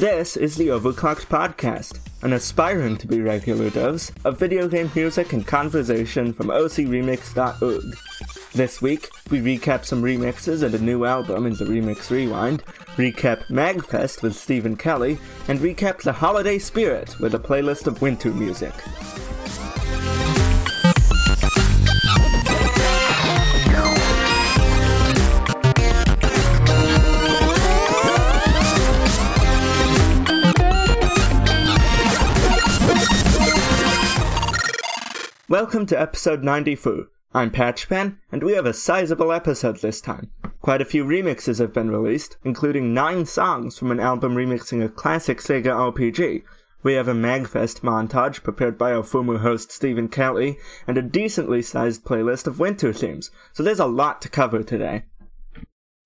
This is the Overclocked Podcast, an aspiring to be regular dose of video game music and conversation from ocremix.org. This week, we recap some remixes and a new album in the Remix Rewind, recap MagFest with Stephen Kelly, and recap the holiday spirit with a playlist of winter music. Welcome to episode 94. I'm Patchpan, and we have a sizable episode this time. Quite a few remixes have been released, including 9 songs from an album remixing a classic Sega RPG. We have a MagFest montage prepared by our former host Stephen Kelly, and a decently sized playlist of winter themes, so there's a lot to cover today.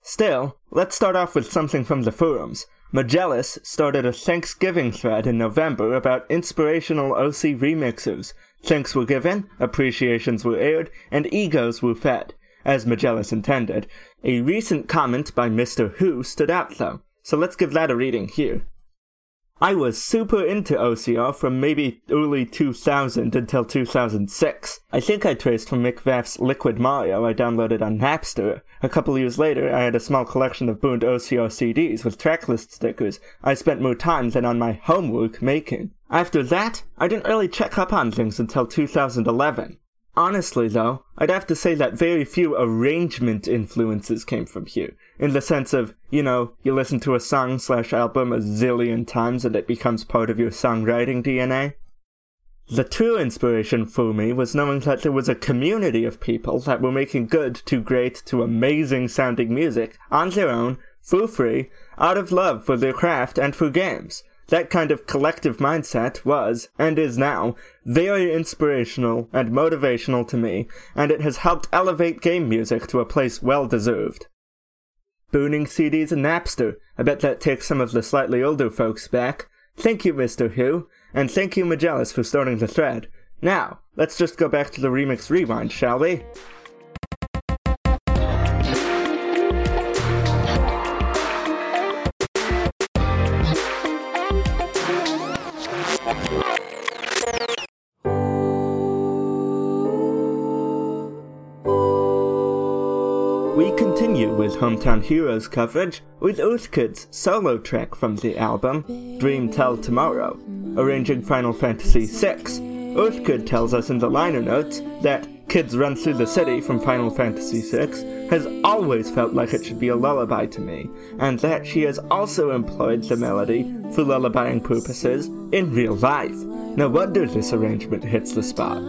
Still, let's start off with something from the forums. Magellus started a Thanksgiving thread in November about inspirational OC remixes. Thanks were given, appreciations were aired, and egos were fed, as Magellus intended. A recent comment by Mr. Who stood out, though, so let's give that a reading here. I was super into OCR from maybe early 2000 until 2006. I think I traced from McVaff's Liquid Mario I downloaded on Napster. A couple years later, I had a small collection of burned OCR CDs with tracklist stickers I spent more time than on my homework making. After that, I didn't really check up on things until 2011. Honestly, though, I'd have to say that very few arrangement influences came from here, in the sense of, you know, you listen to a song/album a zillion times and it becomes part of your songwriting DNA. The true inspiration for me was knowing that there was a community of people that were making good to great to amazing sounding music on their own, for free, out of love for their craft and for games. That kind of collective mindset was, and is now, very inspirational and motivational to me, and it has helped elevate game music to a place well-deserved. Burning CDs and Napster, I bet that takes some of the slightly older folks back. Thank you, Mr. Who, and thank you, Magellus, for starting the thread. Now, let's just go back to the Remix Rewind, shall we? With Hometown Heroes coverage with Earthkid's solo track from the album, Dream Tell Tomorrow. Arranging Final Fantasy VI, Earthkid tells us in the liner notes that Kids Run Through the City from Final Fantasy VI has always felt like it should be a lullaby to me, and that she has also employed the melody for lullabying purposes in real life. No wonder this arrangement hits the spot.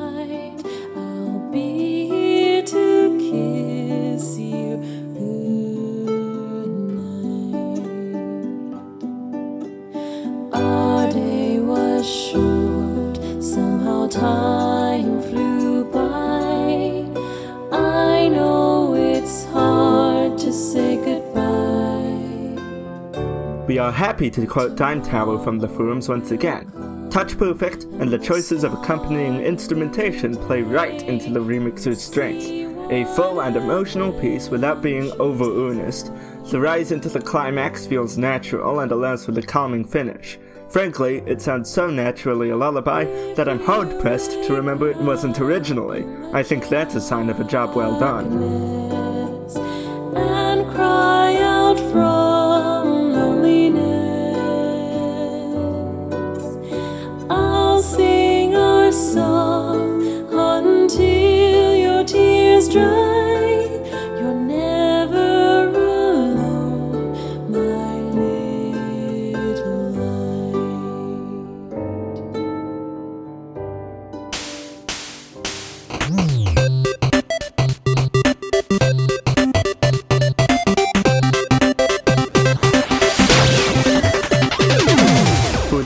We are happy to quote Dime Tower from the forums once again. Touch perfect, and the choices of accompanying instrumentation play right into the remixer's strength. A full and emotional piece without being over-earnest. The rise into the climax feels natural and allows for the calming finish. Frankly, it sounds so naturally a lullaby that I'm hard-pressed to remember it wasn't originally. I think that's a sign of a job well done. And cry out from loneliness. I'll sing our song until your tears dry.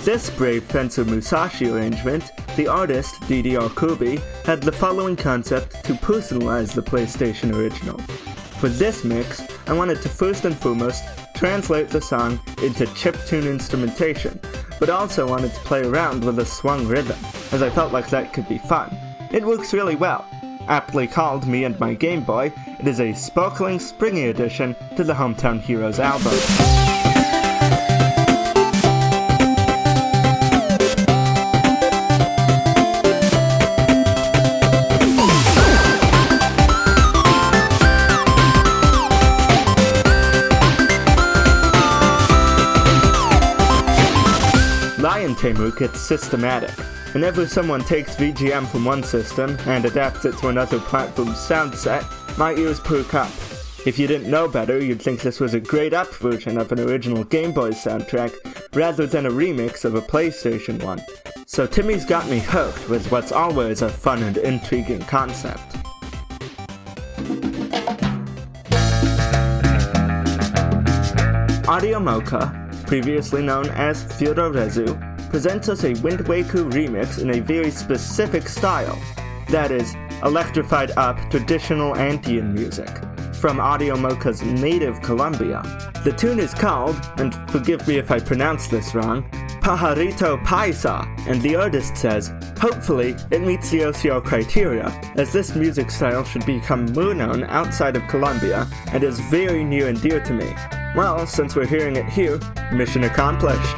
This brave Defensive Musashi arrangement, the artist, D.D.R. Kubi, had the following concept to personalize the PlayStation original. For this mix, I wanted to first and foremost translate the song into chiptune instrumentation, but also wanted to play around with a swung rhythm, as I felt like that could be fun. It works really well. Aptly called Me and My Game Boy, it is a sparkling springy addition to the Hometown Heroes album. Lion Tamer gets systematic. Whenever someone takes VGM from one system and adapts it to another platform's sound set, my ears perk up. If you didn't know better, you'd think this was a grayed-up version of an original Game Boy soundtrack, rather than a remix of a PlayStation one. So Timmy's got me hooked with what's always a fun and intriguing concept. Audio Mocha, previously known as Fyodor Rezu, presents us a Wind Waker remix in a very specific style, that is, electrified up traditional Andean music from Audio Mocha's native Colombia. The tune is called, and forgive me if I pronounce this wrong, Pajarito Paisa, and the artist says, hopefully it meets the OCR criteria, as this music style should become more known outside of Colombia and is very near and dear to me. Well, since we're hearing it here, mission accomplished.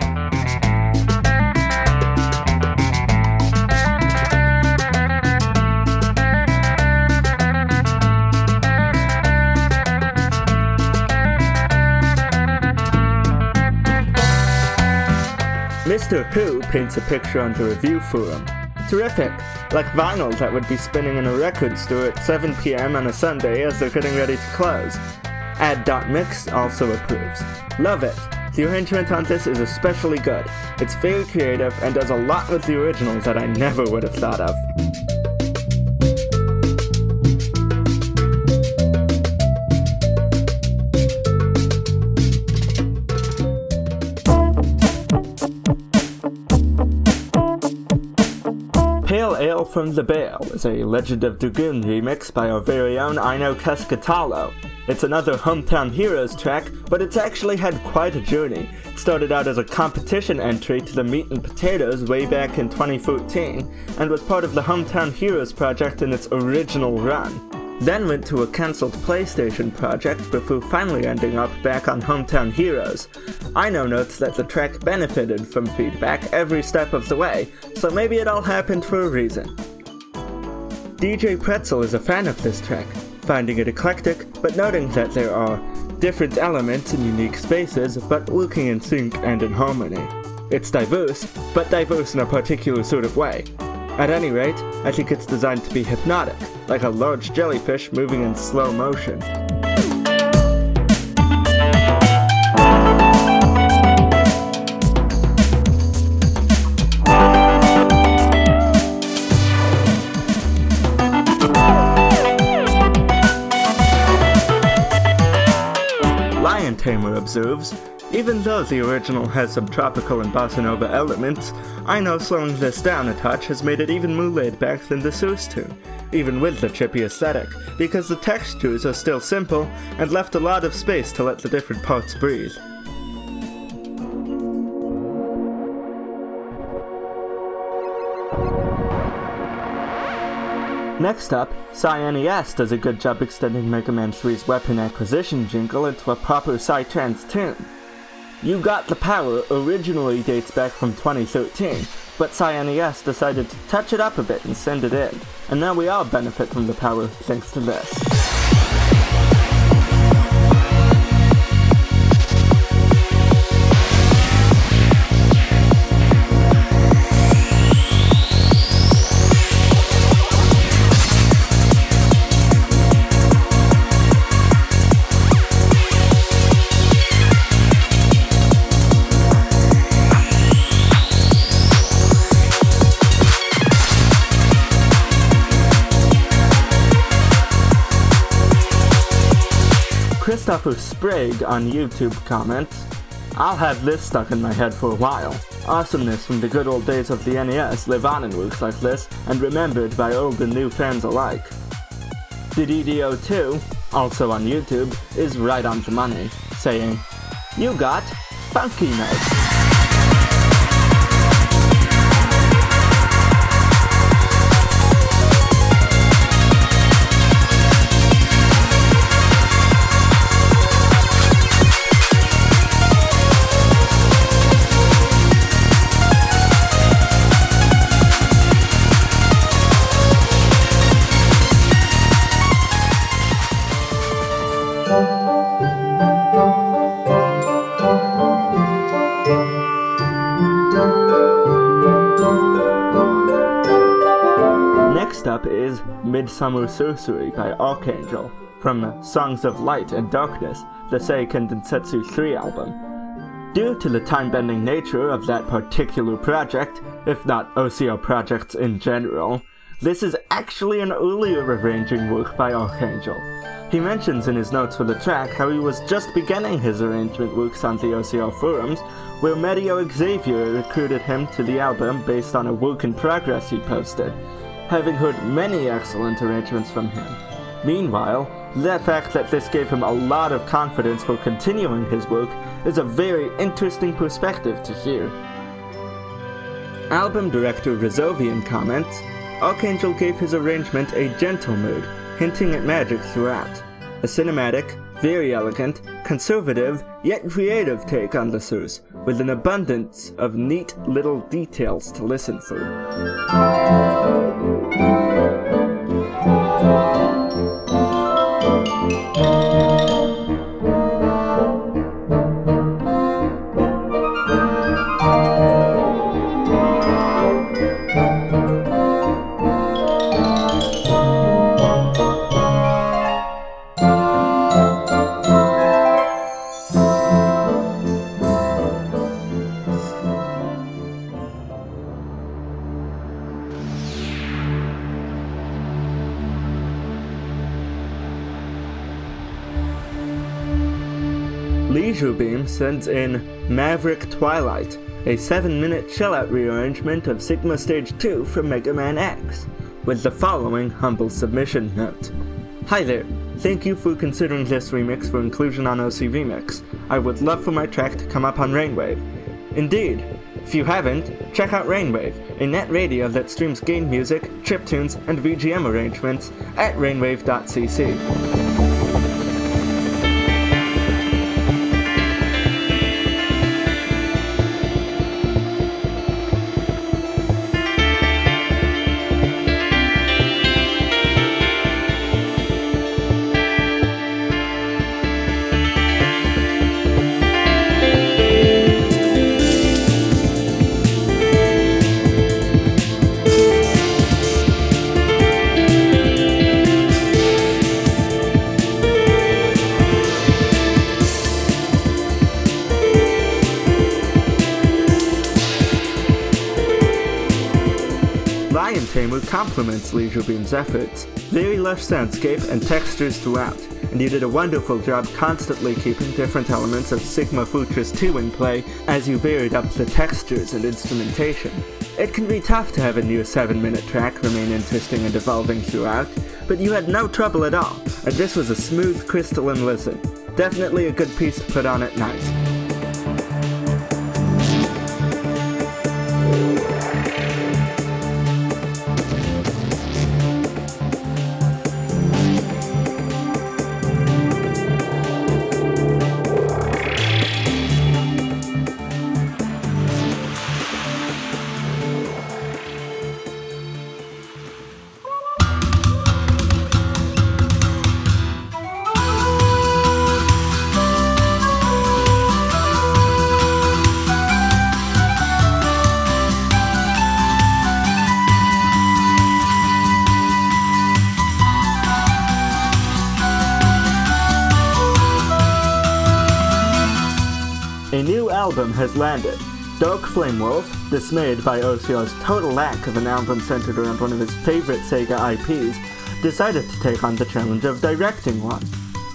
Mr. Who paints a picture on the review forum. Terrific! Like vinyl that would be spinning in a record store at 7 p.m. on a Sunday as they're getting ready to close. Ad.mix also approves. Love it! The arrangement on this is especially good. It's very creative and does a lot with the original that I never would have thought of. Ale from the Bale is a Legend of Dugun remix by our very own Aino Cascatalo. It's another Hometown Heroes track, but it's actually had quite a journey. It started out as a competition entry to the Meat and Potatoes way back in 2014, and was part of the Hometown Heroes project in its original run. Then went to a cancelled PlayStation project before finally ending up back on Hometown Heroes. Aino notes that the track benefited from feedback every step of the way, so maybe it all happened for a reason. DJ Pretzel is a fan of this track, finding it eclectic, but noting that there are different elements in unique spaces, but working in sync and in harmony. It's diverse, but diverse in a particular sort of way. At any rate, I think it's designed to be hypnotic, like a large jellyfish moving in slow motion. Lion Tamer observes, even though the original has some tropical and bossa nova elements, I know slowing this down a touch has made it even more laid back than the source tune, even with the chippy aesthetic, because the textures are still simple and left a lot of space to let the different parts breathe. Next up, SciNES does a good job extending Mega Man 3's weapon acquisition jingle into a proper Psytrance tune. You Got the Power originally dates back from 2013, but SciNES decided to touch it up a bit and send it in, and now we all benefit from the power thanks to this. Christopher Sprague on YouTube comments, I'll have this stuck in my head for a while. Awesomeness from the good old days of the NES live on in works like this and remembered by old and new fans alike. The DDO2, also on YouTube, is right on the money, saying, you got funky notes. Isamu Sorcery by Archangel from Songs of Light and Darkness, the Seiken Densetsu 3 album. Due to the time-bending nature of that particular project, if not OCR projects in general, this is actually an earlier arranging work by Archangel. He mentions in his notes for the track how he was just beginning his arrangement works on the OCR forums, where Mario Xavier recruited him to the album based on a work in progress he posted, having heard many excellent arrangements from him. Meanwhile, the fact that this gave him a lot of confidence for continuing his work is a very interesting perspective to hear. Album director Rezovian comments, Archangel gave his arrangement a gentle mood, hinting at magic throughout. A cinematic, very elegant, conservative, yet creative take on the source, with an abundance of neat little details to listen through. Leisure Beam sends in Maverick Twilight, a 7-minute chill-out rearrangement of Sigma Stage 2 from Mega Man X, with the following humble submission note. Hi there, thank you for considering this remix for inclusion on OC Remix. I would love for my track to come up on Rainwave. Indeed, if you haven't, check out Rainwave, a net radio that streams game music, chiptunes, and VGM arrangements at rainwave.cc. Lion Tamer compliments Leisure Beam's efforts, very lush soundscape and textures throughout, and you did a wonderful job constantly keeping different elements of Sigma Fortress 2 in play as you varied up the textures and instrumentation. It can be tough to have a new 7-minute track remain interesting and evolving throughout, but you had no trouble at all, and this was a smooth, crystalline listen. Definitely a good piece to put on at night. A new album has landed. Dark Flame Wolf, dismayed by OCR's total lack of an album centered around one of his favorite Sega IPs, decided to take on the challenge of directing one.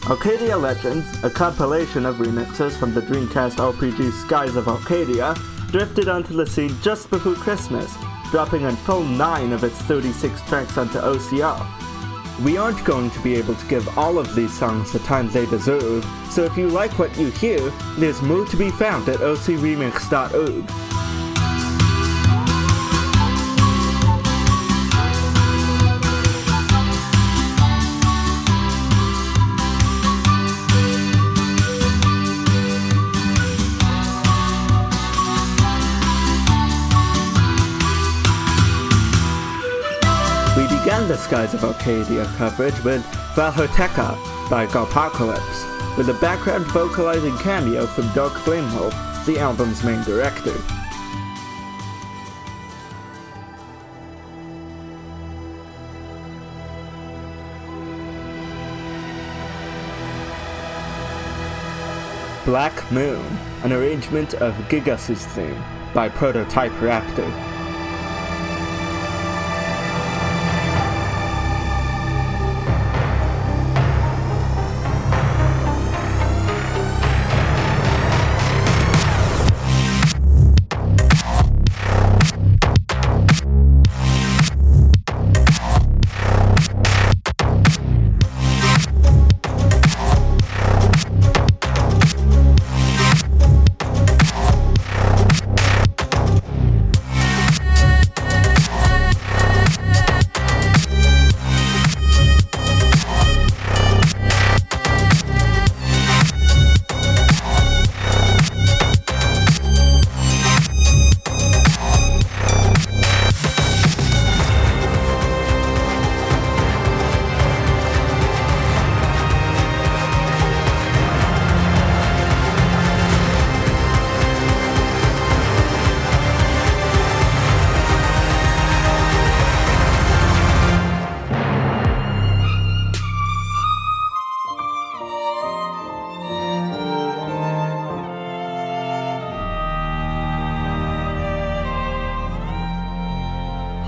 Arcadia Legends, a compilation of remixes from the Dreamcast RPG Skies of Arcadia, drifted onto the scene just before Christmas, dropping a full 9 of its 36 tracks onto OCR. We aren't going to be able to give all of these songs the time they deserve, so if you like what you hear, there's more to be found at ocremix.org. The Skies of Arcadia coverage with Valhoteka by Garpocalypse, with a background vocalizing cameo from Dark Flame Wolf, the album's main director. Black Moon, an arrangement of Gigas' theme by Prototype Raptor.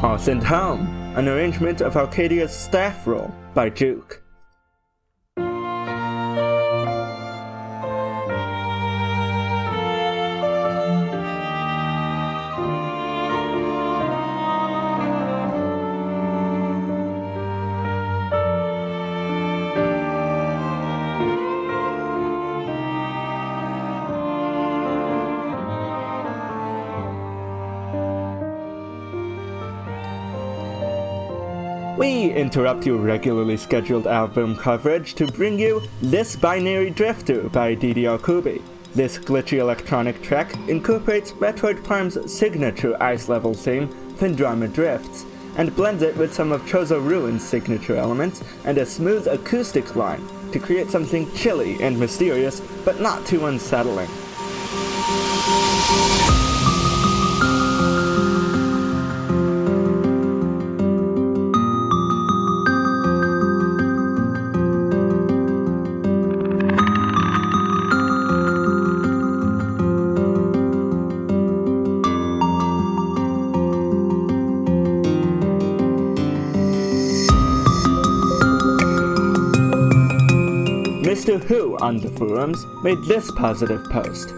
Hearth and Home, an arrangement of Arcadia's Staff Roll by Juke. We interrupt your regularly scheduled album coverage to bring you This Binary Drifter by D.D.R. Kubi. This glitchy electronic track incorporates Metroid Prime's signature ice level theme, Phendrana Drifts, and blends it with some of Chozo Ruin's signature elements and a smooth acoustic line to create something chilly and mysterious, but not too unsettling. Mr. Who on the forums made this positive post.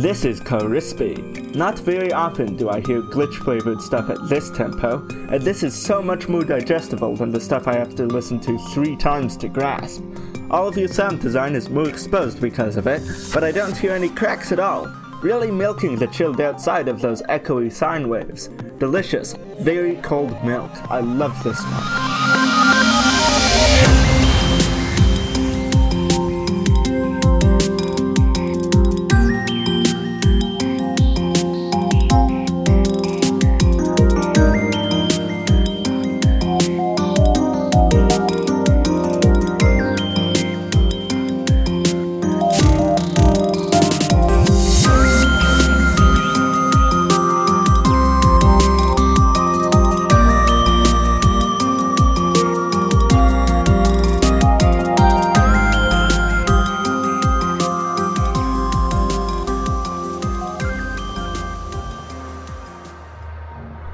This is Crispy. Not very often do I hear glitch-flavored stuff at this tempo, and this is so much more digestible than the stuff I have to listen to 3 times to grasp. All of your sound design is more exposed because of it, but I don't hear any cracks at all. Really milking the chilled outside of those echoey sine waves. Delicious, very cold milk. I love this one.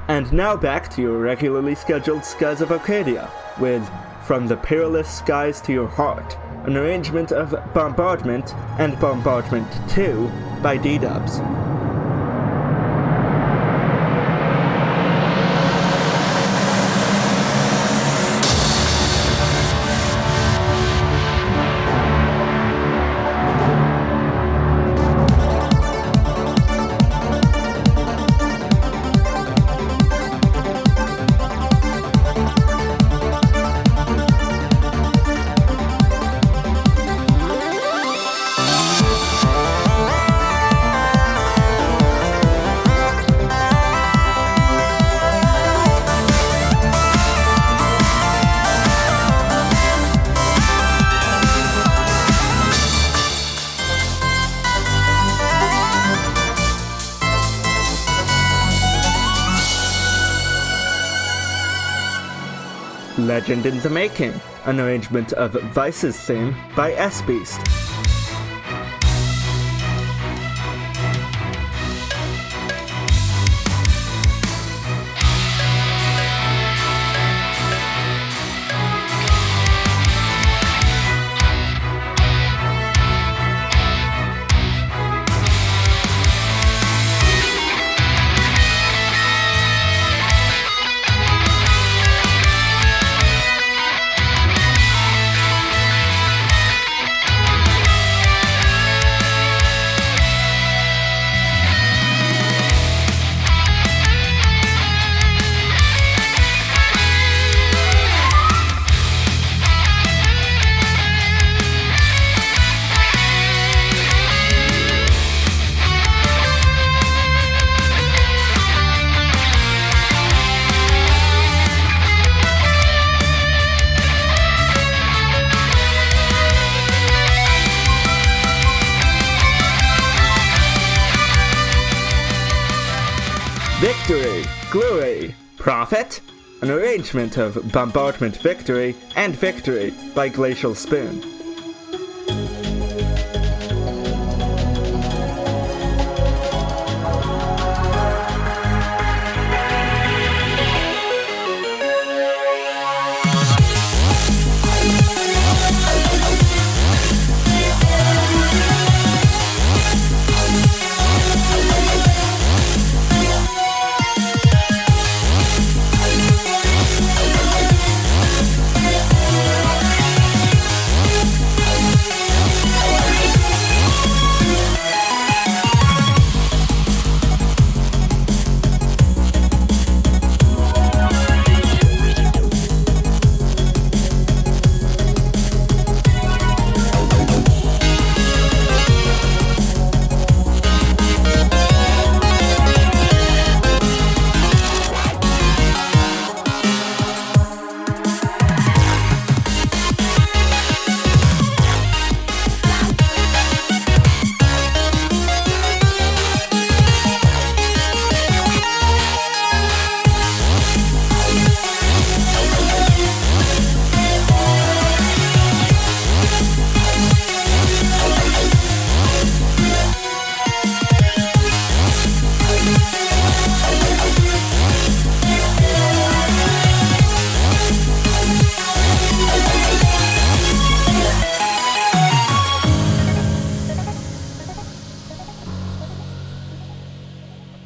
And now back to your regularly scheduled Skies of Arcadia, with From the Perilous Skies to Your Heart, an arrangement of Bombardment and Bombardment 2 by D-Dubs. Legend in the Making, an arrangement of Vice's theme by S-Beast. Glory, Prophet, an arrangement of Bombardment Victory and Victory by Glacial Spoon.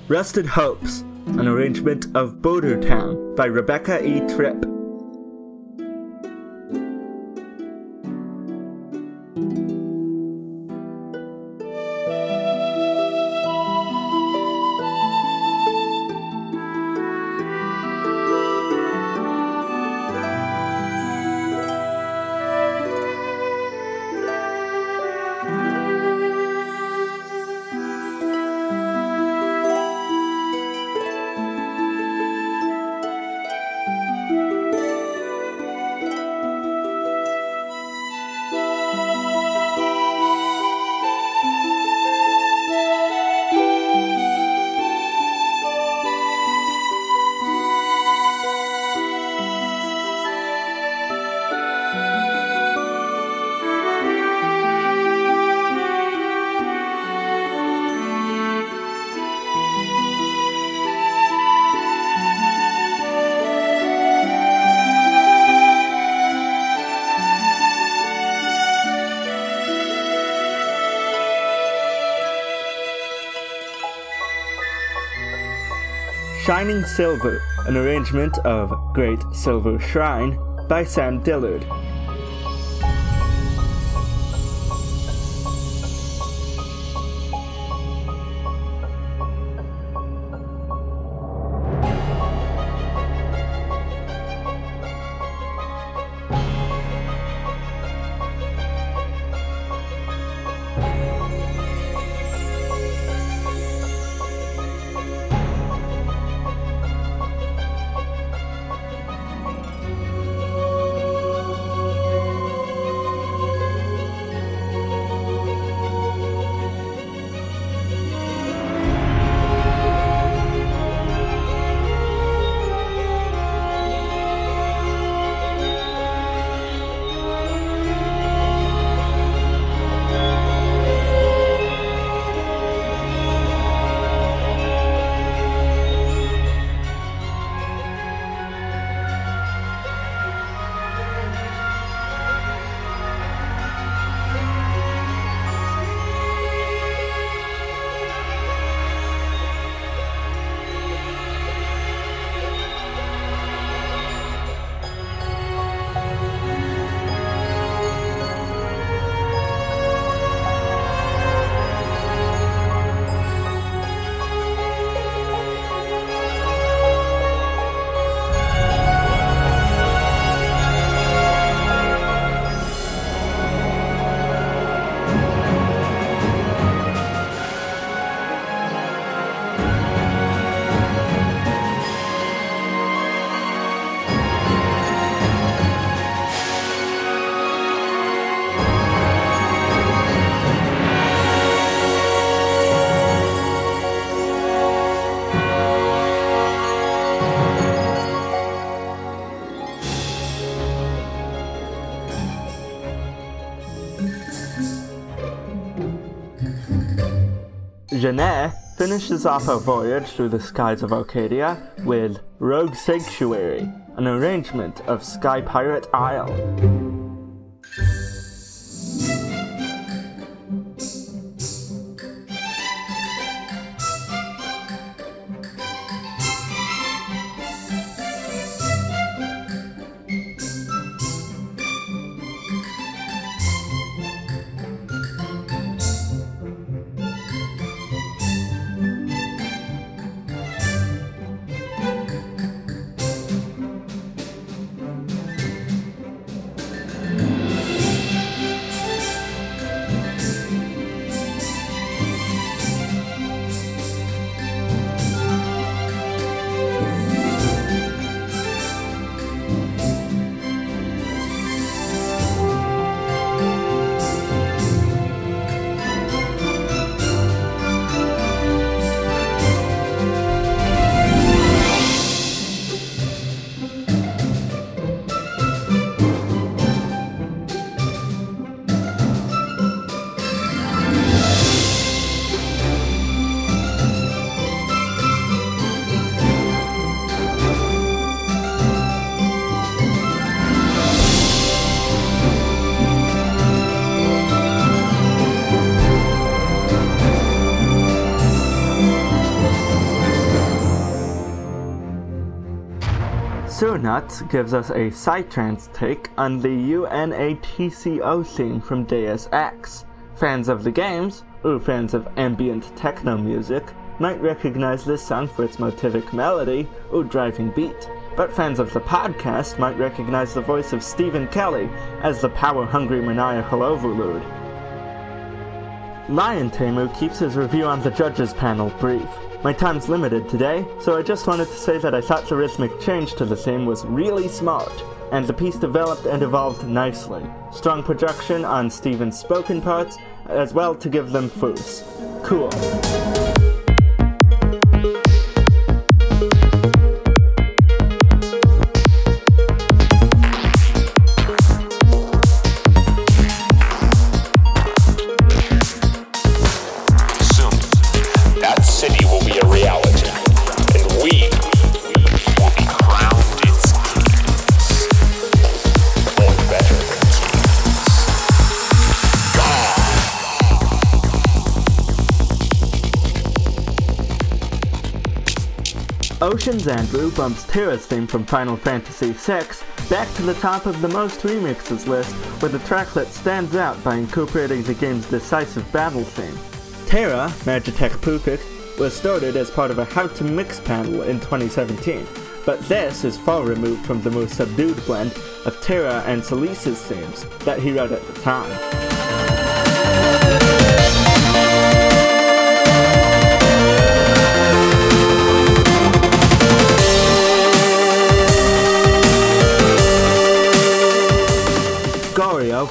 Rusted Hopes, an arrangement of Border Town by Rebecca E. Tripp. Shining Silver, an arrangement of Great Silver Shrine by Sam Dillard. Genet finishes off our voyage through the skies of Arcadia with Rogue Sanctuary, an arrangement of Sky Pirate Isle. Sunuts gives us a Psytrance take on the UNATCO theme from Deus Ex. Fans of the games, or fans of ambient techno music, might recognize this song for its motivic melody, or driving beat, but fans of the podcast might recognize the voice of Stephen Kelly as the power-hungry maniacal overlord. Lion Tamer keeps his review on the judges panel brief. My time's limited today, so I just wanted to say that I thought the rhythmic change to the theme was really smart, and the piece developed and evolved nicely. Strong production on Stephen's spoken parts, as well to give them force. Cool. Ocean's Andrew bumps Terra's theme from Final Fantasy VI back to the top of the most remixes list with a track that stands out by incorporating the game's decisive battle theme. Terra, Magitek Phuket, was started as part of a How to Mix panel in 2017, but this is far removed from the more subdued blend of Terra and Solis's themes that he wrote at the time.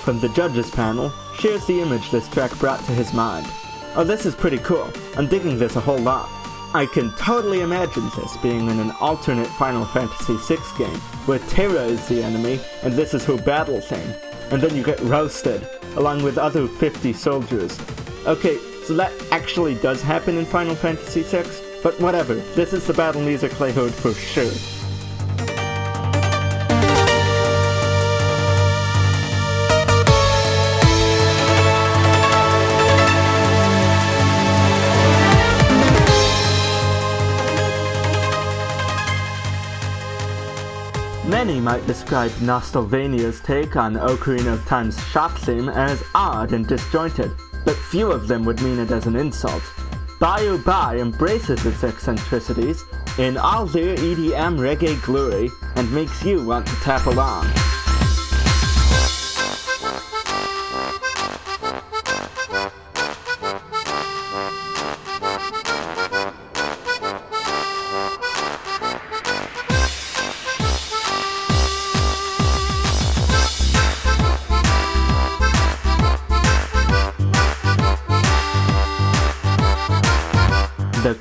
From the judges panel, shares the image this track brought to his mind. Oh, this is pretty cool. I'm digging this a whole lot. I can totally imagine this being in an alternate Final Fantasy VI game, where Terra is the enemy, and this is her battle thing. And then you get roasted, along with other 50 soldiers. Okay, so that actually does happen in Final Fantasy VI, but whatever, this is the battle music they heard for sure. Many might describe Nostalvania's take on Ocarina of Time's shop theme as odd and disjointed, but few of them would mean it as an insult. BioBi embraces its eccentricities in all their EDM reggae glory and makes you want to tap along.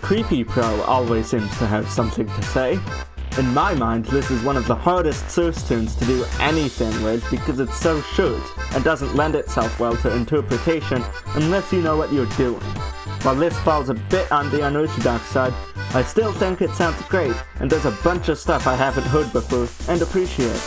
Creepy Pro always seems to have something to say. In my mind, this is one of the hardest source tunes to do anything with because it's so short and doesn't lend itself well to interpretation unless you know what you're doing. While this falls a bit on the unorthodox side, I still think it sounds great, and there's a bunch of stuff I haven't heard before and appreciate.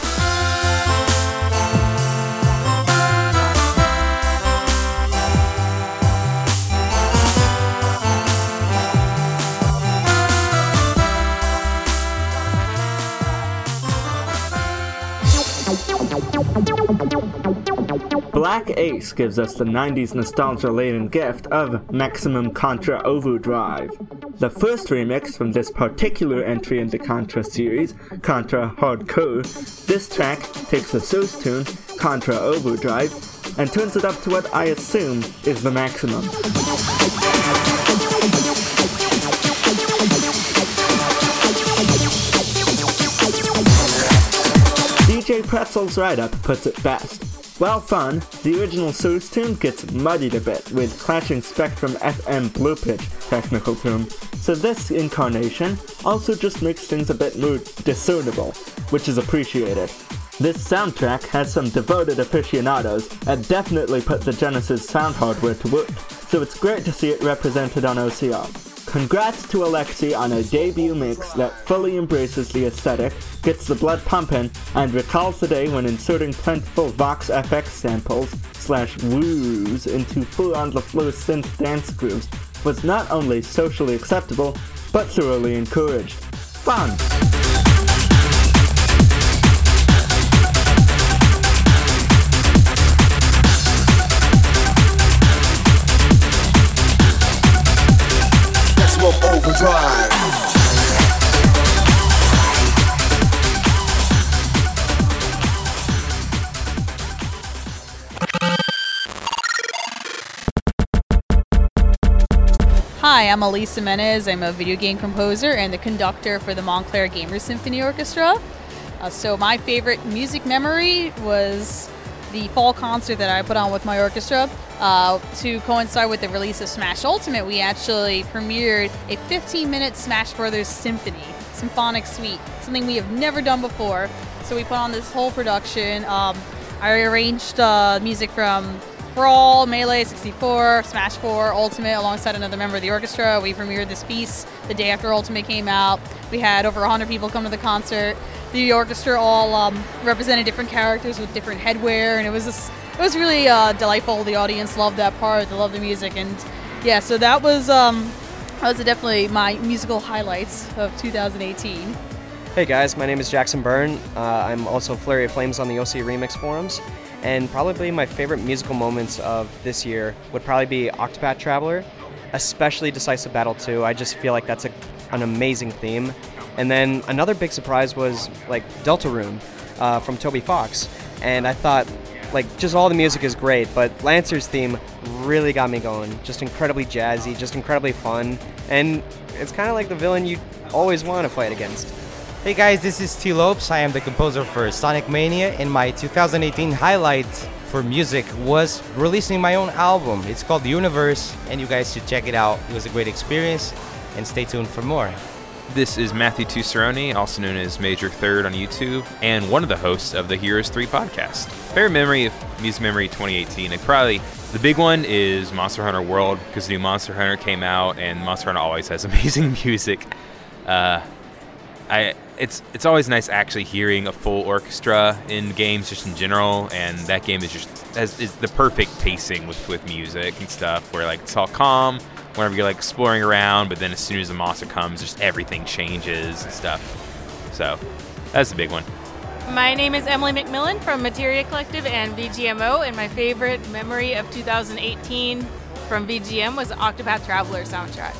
Black Ace gives us the 90s nostalgia-laden gift of Maximum Contra Overdrive. The first remix from this particular entry in the Contra series, Contra Hardcore, this track takes the source tune, Contra Overdrive, and turns it up to what I assume is the maximum. DJ Pretzel's write-up puts it best. While fun, the original source tune gets muddied a bit with clashing Spectrum FM blue pitch, technical term, so this incarnation also just makes things a bit more discernible, which is appreciated. This soundtrack has some devoted aficionados and definitely put the Genesis sound hardware to work, so it's great to see it represented on OCR. Congrats to Alexi on a debut mix that fully embraces the aesthetic, gets the blood pumping, and recalls the day when inserting plentiful Vox FX samples / woos into full-on-the-floor synth dance grooves was not only socially acceptable, but thoroughly encouraged. Fun! Overdrive. Hi, I'm Elisa Menez. I'm a video game composer and the conductor for the Montclair Gamers Symphony Orchestra. So my favorite music memory was the fall concert that I put on with my orchestra. To coincide with the release of Smash Ultimate, we actually premiered a 15-minute Smash Brothers symphonic suite, something we have never done before. So we put on this whole production. I arranged music from Brawl, Melee, 64, Smash 4, Ultimate, alongside another member of the orchestra. We premiered this piece the day after Ultimate came out. We had over 100 people come to the concert. The orchestra all represented different characters with different headwear, and it was really delightful. The audience loved that part. They loved the music, and yeah, so that was definitely my musical highlights of 2018. Hey guys, my name is Jackson Byrne. I'm also Flurry of Flames on the OC Remix forums. And probably my favorite musical moments of this year would probably be Octopath Traveler, especially Decisive Battle 2. I just feel like that's an amazing theme. And then another big surprise was like Deltarune from Toby Fox. And I thought like just all the music is great, but Lancer's theme really got me going. Just incredibly jazzy, just incredibly fun. And it's kind of like the villain you always want to fight against. Hey guys, this is T. Lopes. I am the composer for Sonic Mania, and my 2018 highlight for music was releasing my own album. It's called The Universe, and you guys should check it out. It was a great experience, and stay tuned for more. This is Matthew Tusseroni, also known as Major Third on YouTube, and one of the hosts of the Heroes 3 podcast. Favorite memory of Music Memory 2018, and probably the big one is Monster Hunter World, because the new Monster Hunter came out, and Monster Hunter always has amazing music. It's always nice actually hearing a full orchestra in games just in general, and that game is the perfect pacing with music and stuff where like it's all calm whenever you're like exploring around, but then as soon as the monster comes just everything changes and stuff. So that's the big one. My name is Emily McMillan from Materia Collective and VGMO, and my favorite memory of 2018 from VGM was the Octopath Traveler soundtrack.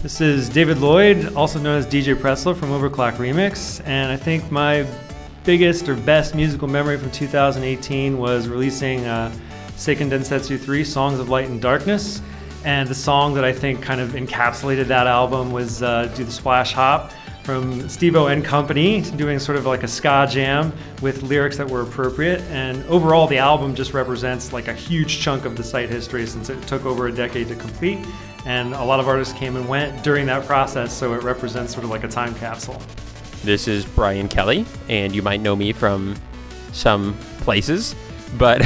This is David Lloyd, also known as DJ Pretzler from Overclock Remix, and I think my biggest or best musical memory from 2018 was releasing Seiken Densetsu 3, Songs of Light and Darkness, and the song that I think kind of encapsulated that album was Do the Splash Hop from Steve-O and Company, doing sort of like a ska jam with lyrics that were appropriate. And overall, the album just represents like a huge chunk of the site history since it took over a decade to complete. And a lot of artists came and went during that process, so it represents sort of like a time capsule. This is Brian Kelly, and you might know me from some places, but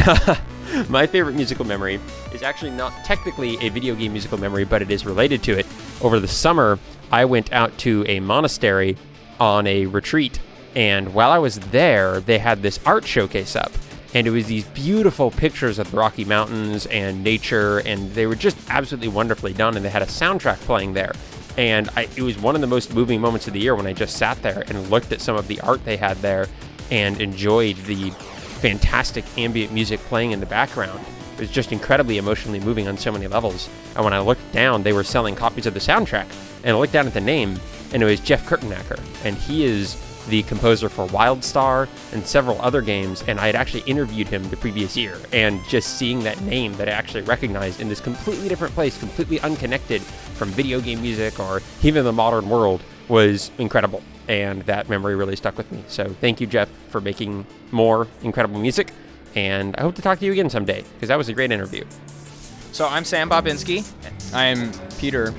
My favorite musical memory is actually not technically a video game musical memory, but it is related to it. Over the summer, I went out to a monastery on a retreat, and while I was there, they had this art showcase up, and it was these beautiful pictures of the Rocky Mountains and nature, and they were just absolutely wonderfully done, and they had a soundtrack playing there. And it was one of the most moving moments of the year when I just sat there and looked at some of the art they had there and enjoyed the fantastic ambient music playing in the background. It was just incredibly emotionally moving on so many levels. And when I looked down, they were selling copies of the soundtrack. And I looked down at the name, and it was Jeff Kurtenacker. And he is the composer for WildStar and several other games, and I had actually interviewed him the previous year, and just seeing that name that I actually recognized in this completely different place, completely unconnected from video game music or even the modern world, was incredible, and that memory really stuck with me. So thank you, Jeff, for making more incredible music, and I hope to talk to you again someday, because that was a great interview. So I'm Sam Babinski. I'm Peter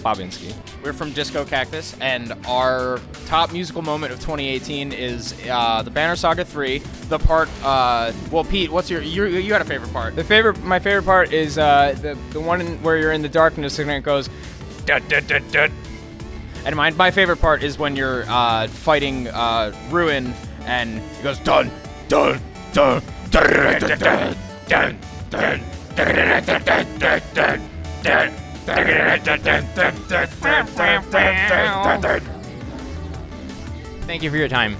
Babinski. We're from Disco Cactus, and our top musical moment of 2018 is the Banner Saga 3. The part, well, Pete, what's you had a favorite part? My favorite part is the one where you're in the darkness and it goes, da da da da. And my favorite part is when you're fighting Ruin and it goes dun dun dun dun dun dun dun dun dun. Thank you for your time.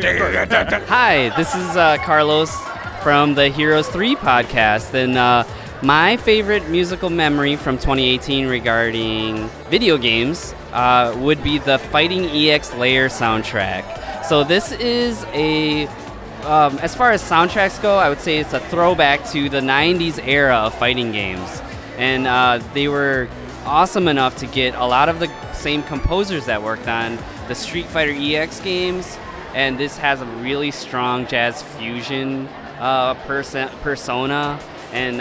Hi, this is Carlos from the Heroes 3 podcast, and my favorite musical memory from 2018 regarding video games would be the Fighting EX Lair soundtrack. So this is a, as far as soundtracks go, I would say it's a throwback to the 90s era of fighting games. And they were awesome enough to get a lot of the same composers that worked on the Street Fighter EX games, and this has a really strong jazz fusion persona. And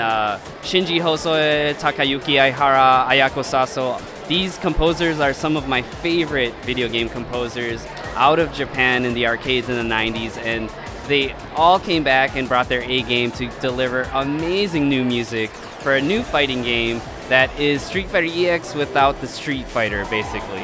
Shinji Hosoe, Takayuki Aihara, Ayako Saso, these composers are some of my favorite video game composers out of Japan in the arcades in the 90s, and they all came back and brought their A-game to deliver amazing new music for a new fighting game that is Street Fighter EX without the Street Fighter, basically.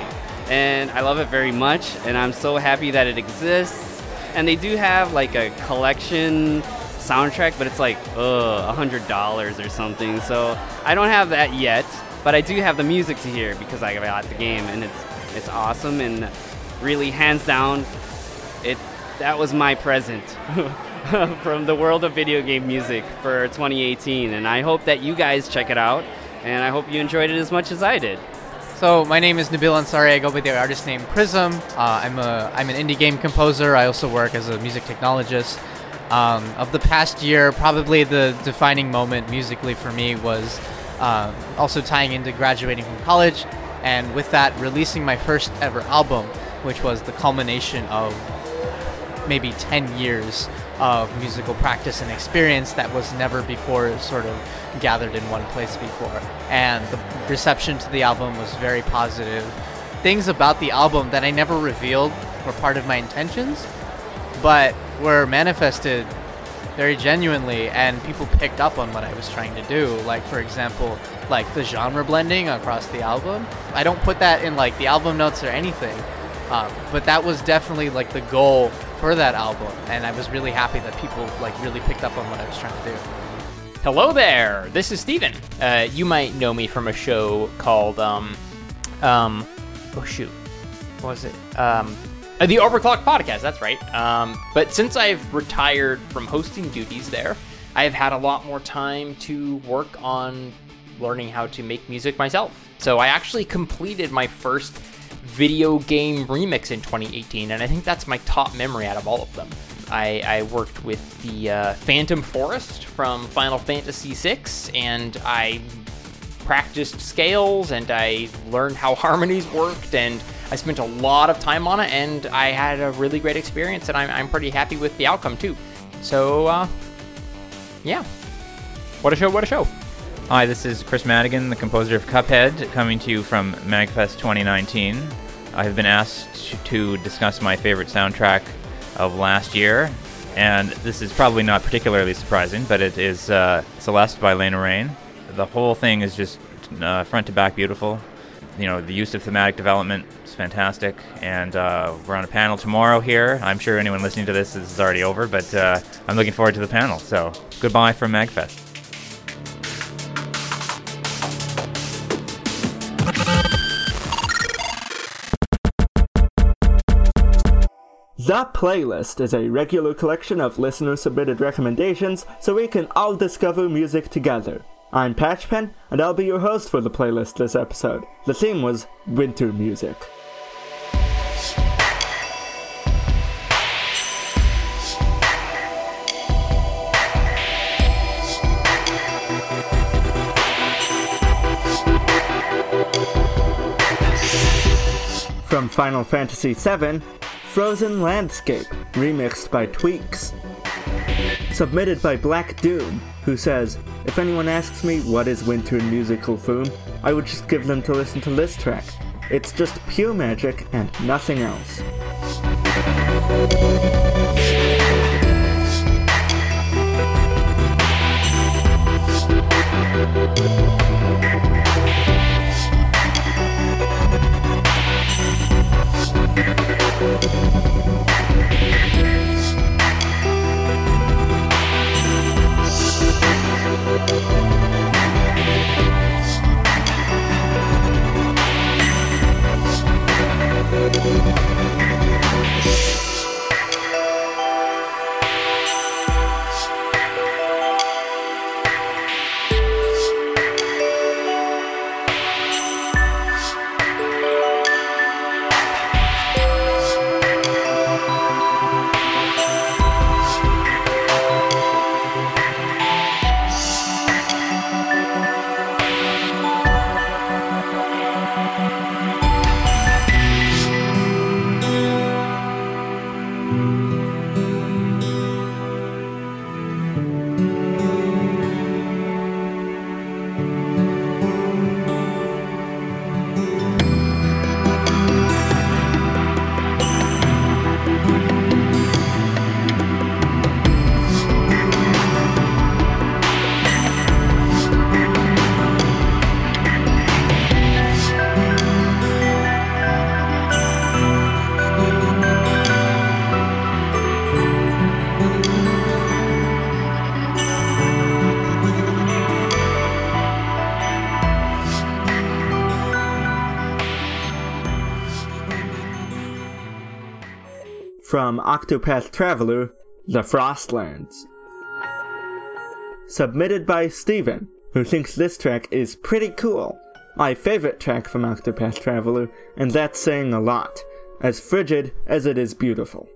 And I love it very much, and I'm so happy that it exists. And they do have like a collection soundtrack, but it's like, $100 or something. So I don't have that yet, but I do have the music to hear because I got the game, and it's awesome, and really hands down, that was my present. From the world of video game music for 2018, and I hope that you guys check it out, and I hope you enjoyed it as much as I did. So my name is Nabil Ansari. I go by the artist name Prism. I'm an indie game composer. I also work as a music technologist. Of the past year, probably the defining moment musically for me was also tying into graduating from college, and with that releasing my first ever album, which was the culmination of maybe 10 years of musical practice and experience that was never before sort of gathered in one place before. And the reception to the album was very positive. Things about the album that I never revealed were part of my intentions, but were manifested very genuinely, and people picked up on what I was trying to do. Like, for example, like the genre blending across the album. I don't put that in like the album notes or anything, but that was definitely like the goal for that album, and I was really happy that people like really picked up on what I was trying to do. Hello there, this is Steven. You might know me from a show called the Overclocked Podcast, that's right. But since I've retired from hosting duties there, I've had a lot more time to work on learning how to make music myself. So I actually completed my first video game remix in 2018, and I think that's my top memory out of all of them. I worked with the Phantom Forest from Final Fantasy VI, and I practiced scales, and I learned how harmonies worked, and I spent a lot of time on it, and I had a really great experience, and I'm pretty happy with the outcome too. So yeah, what a show. Hi, this is Chris Madigan, the composer of Cuphead, coming to you from MagFest 2019. I have been asked to discuss my favorite soundtrack of last year, And this is probably not particularly surprising, but it is Celeste by Lana Rain. The whole thing is just front to back beautiful. You know, the use of thematic development is fantastic. And we're on a panel tomorrow here. I'm sure anyone listening to this is already over, but I'm looking forward to the panel. So goodbye from MagFest. The Playlist is a regular collection of listener-submitted recommendations so we can all discover music together. I'm Patchpan, and I'll be your host for The Playlist this episode. The theme was winter music. From Final Fantasy VII, Frozen Landscape, remixed by Tweaks. Submitted by Black Doom, who says, if anyone asks me what is winter in musical form, I would just give them to listen to this track. It's just pure magic and nothing else. From Octopath Traveler, The Frostlands. Submitted by Stephen, who thinks this track is pretty cool. My favorite track from Octopath Traveler, and that's saying a lot. As frigid as it is beautiful.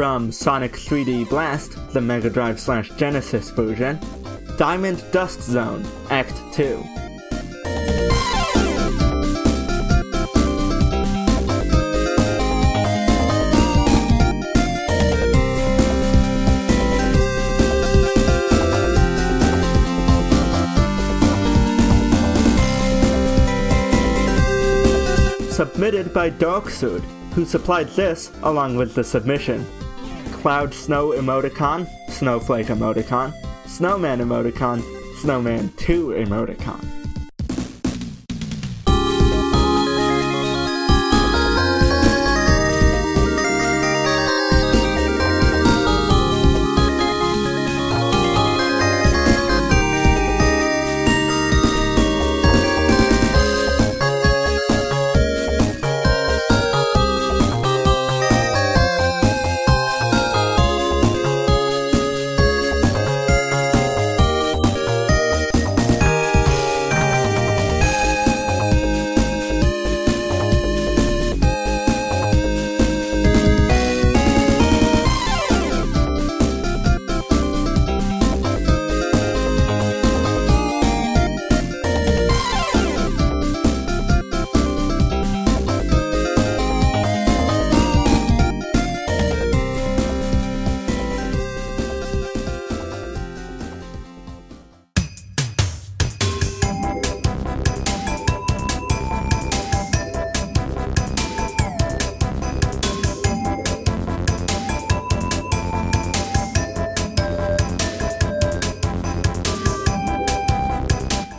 from Sonic 3D Blast, the Mega Drive/Genesis version, Diamond Dust Zone, Act 2. Submitted by Darksuit, who supplied this along with the submission. Cloud Snow Emoticon, Snowflake Emoticon, Snowman Emoticon, Snowman 2 Emoticon.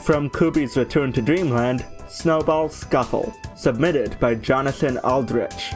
From Kubi's Return to Dreamland, Snowball Scuffle, submitted by Jonathan Aldrich.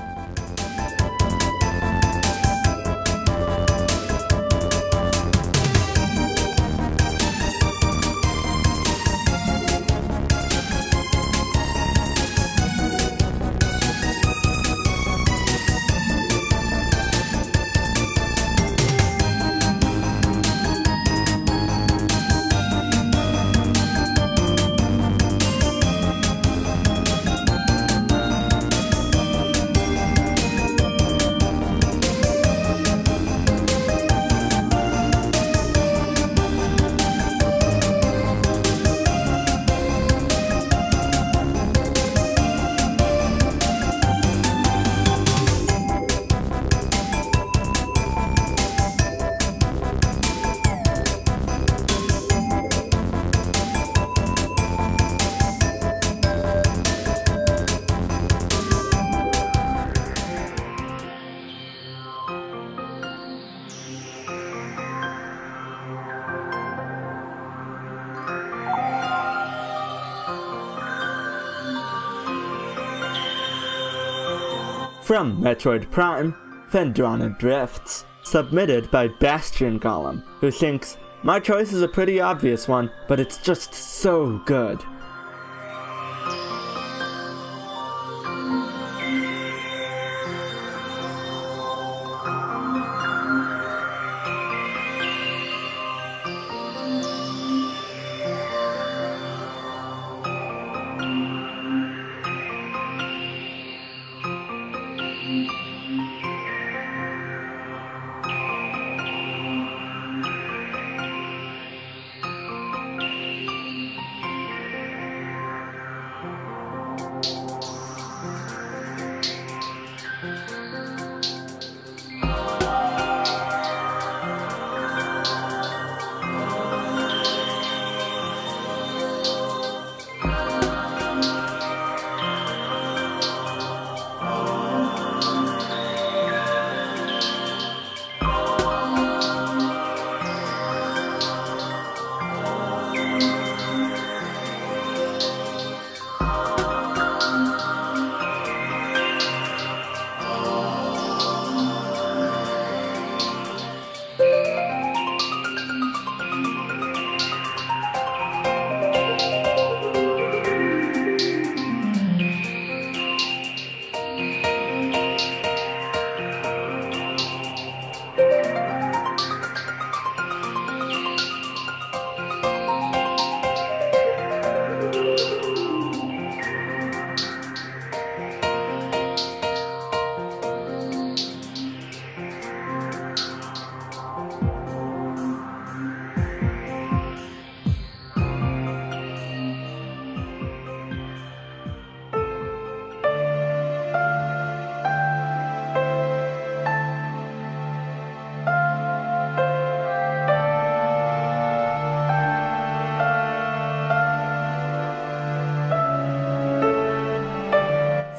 From Metroid Prime, Phendrana Drifts, submitted by Bastion Golem, who thinks, "My choice is a pretty obvious one, but it's just so good."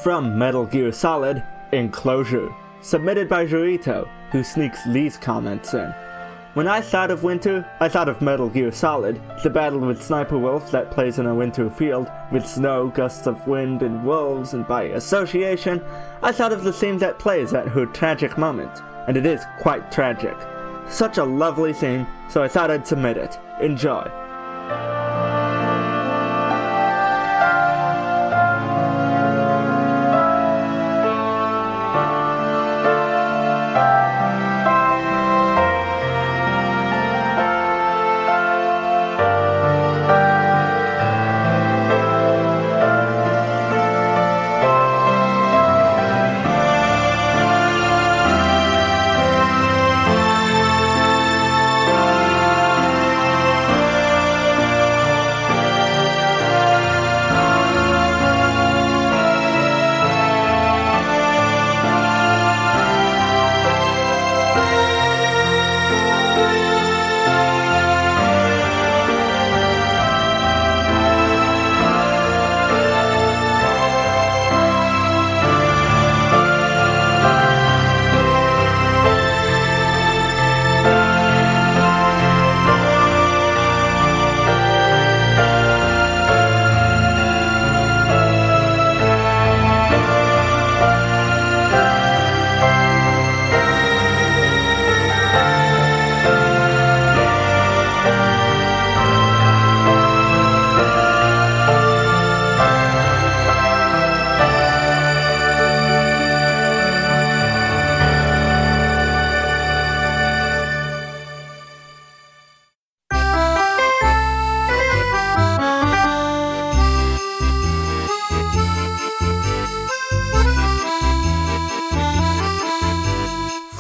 from Metal Gear Solid, Enclosure, submitted by Jurito, who sneaks these comments in. When I thought of winter, I thought of Metal Gear Solid, the battle with Sniper Wolf that plays in a winter field, with snow, gusts of wind, and wolves, and by association, I thought of the theme that plays at her tragic moment, and it is quite tragic. Such a lovely theme, so I thought I'd submit it. Enjoy.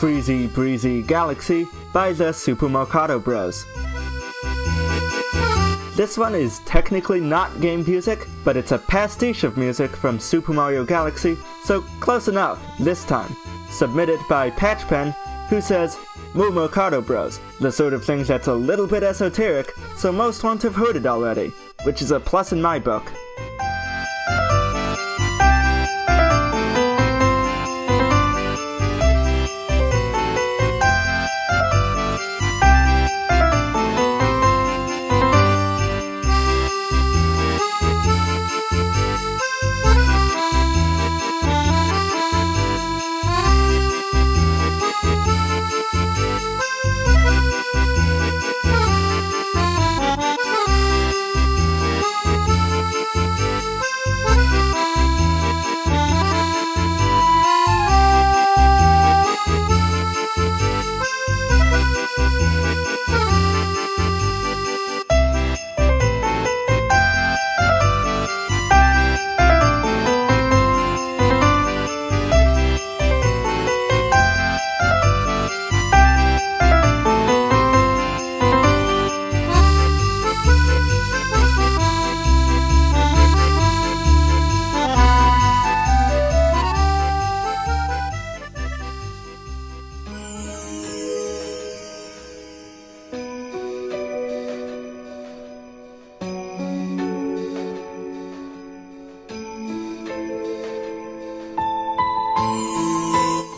Breezy Breezy Galaxy by the Supermercado Bros. This one is technically not game music, but it's a pastiche of music from Super Mario Galaxy, so close enough this time. Submitted by Patchpan, who says, "Mu Mercado Bros, the sort of thing that's a little bit esoteric, so most won't have heard it already, which is a plus in my book."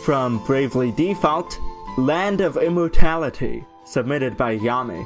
From Bravely Default, Land of Immortality, submitted by Yami.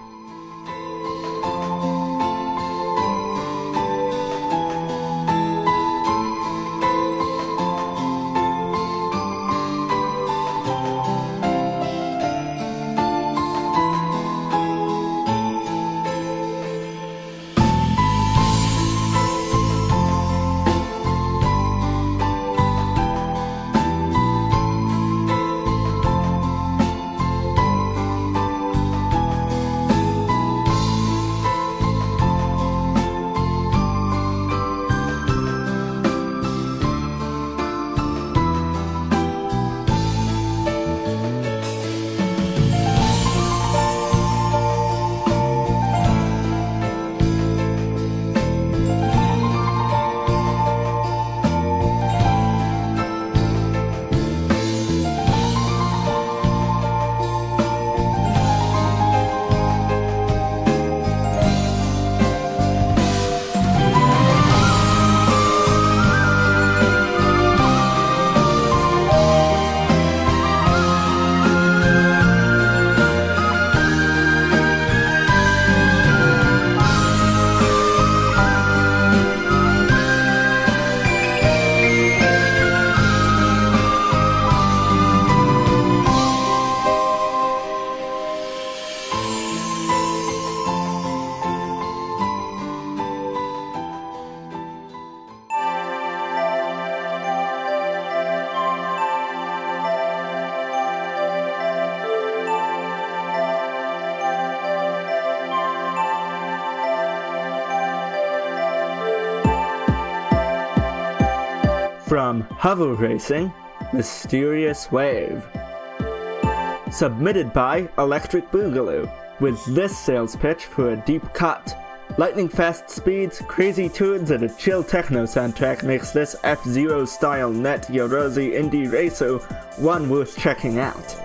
from Hover Racing, Mysterious Wave. Submitted by Electric Boogaloo, with this sales pitch for a deep cut. Lightning fast speeds, crazy tunes, and a chill techno soundtrack makes this F-Zero style Net Yorozi indie racer one worth checking out.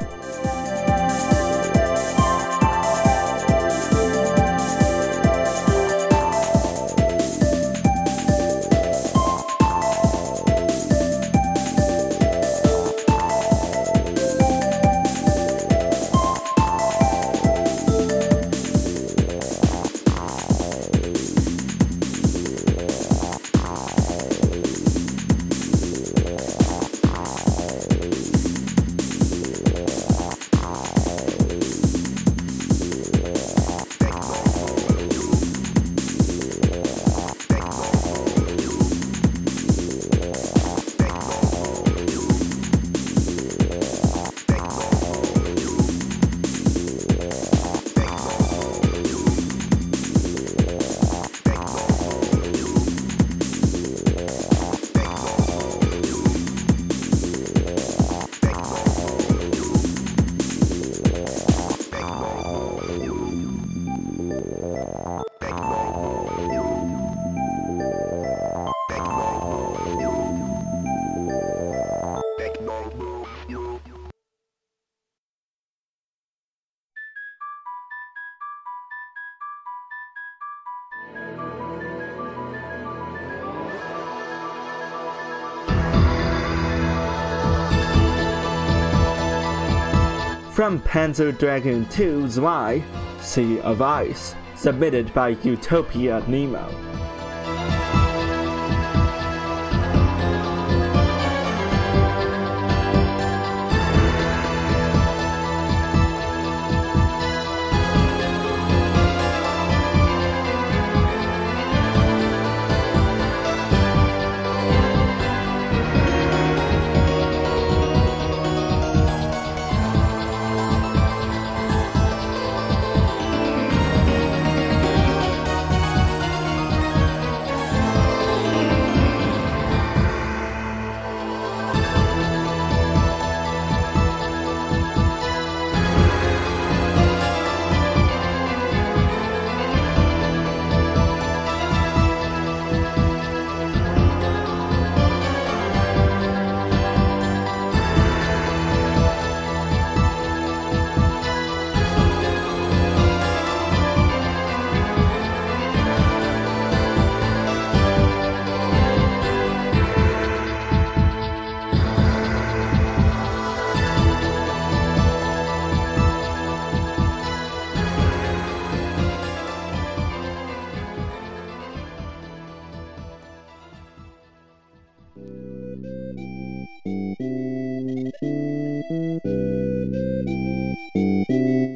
From Panzer Dragoon 2 Zwei, Sea of Ice, submitted by Utopia Nemo.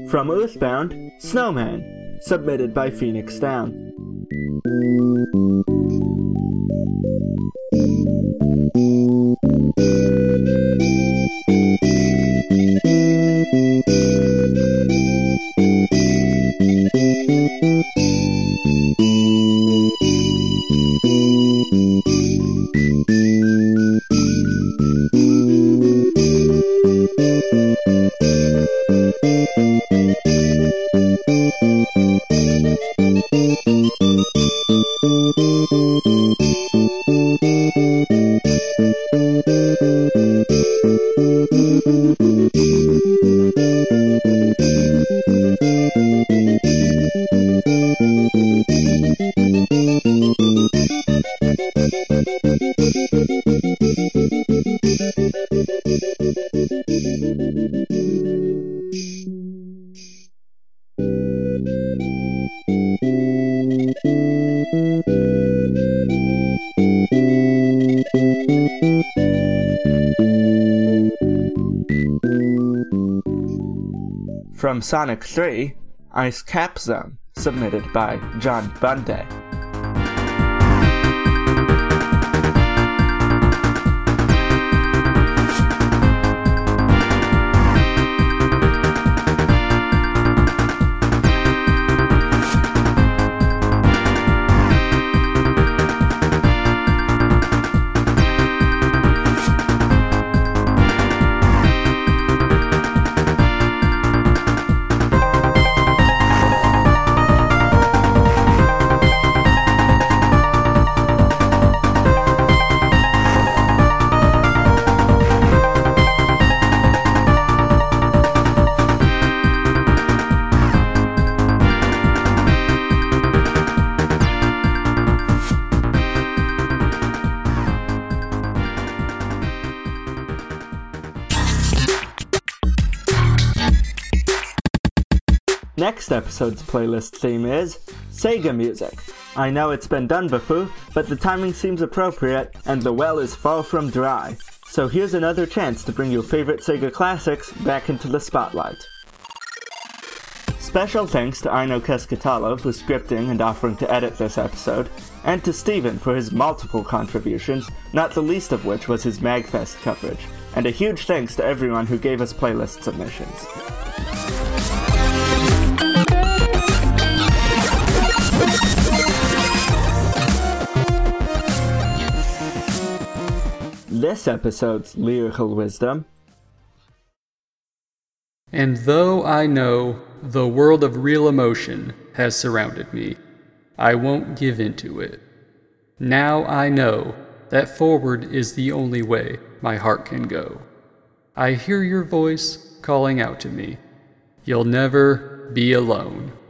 From Earthbound, Snowman, submitted by Phoenix Down. From Sonic 3, Ice Cap Zone, submitted by John Bunday. Next episode's playlist theme is Sega music. I know it's been done before, but the timing seems appropriate and the well is far from dry. So here's another chance to bring your favorite Sega classics back into the spotlight. Special thanks to Aino Keskitalo for scripting and offering to edit this episode, and to Stephen for his multiple contributions, not the least of which was his MagFest coverage. And a huge thanks to everyone who gave us playlist submissions. This episode's lyrical wisdom. And though I know the world of real emotion has surrounded me, I won't give in to it. Now I know that forward is the only way my heart can go. I hear your voice calling out to me. You'll never be alone.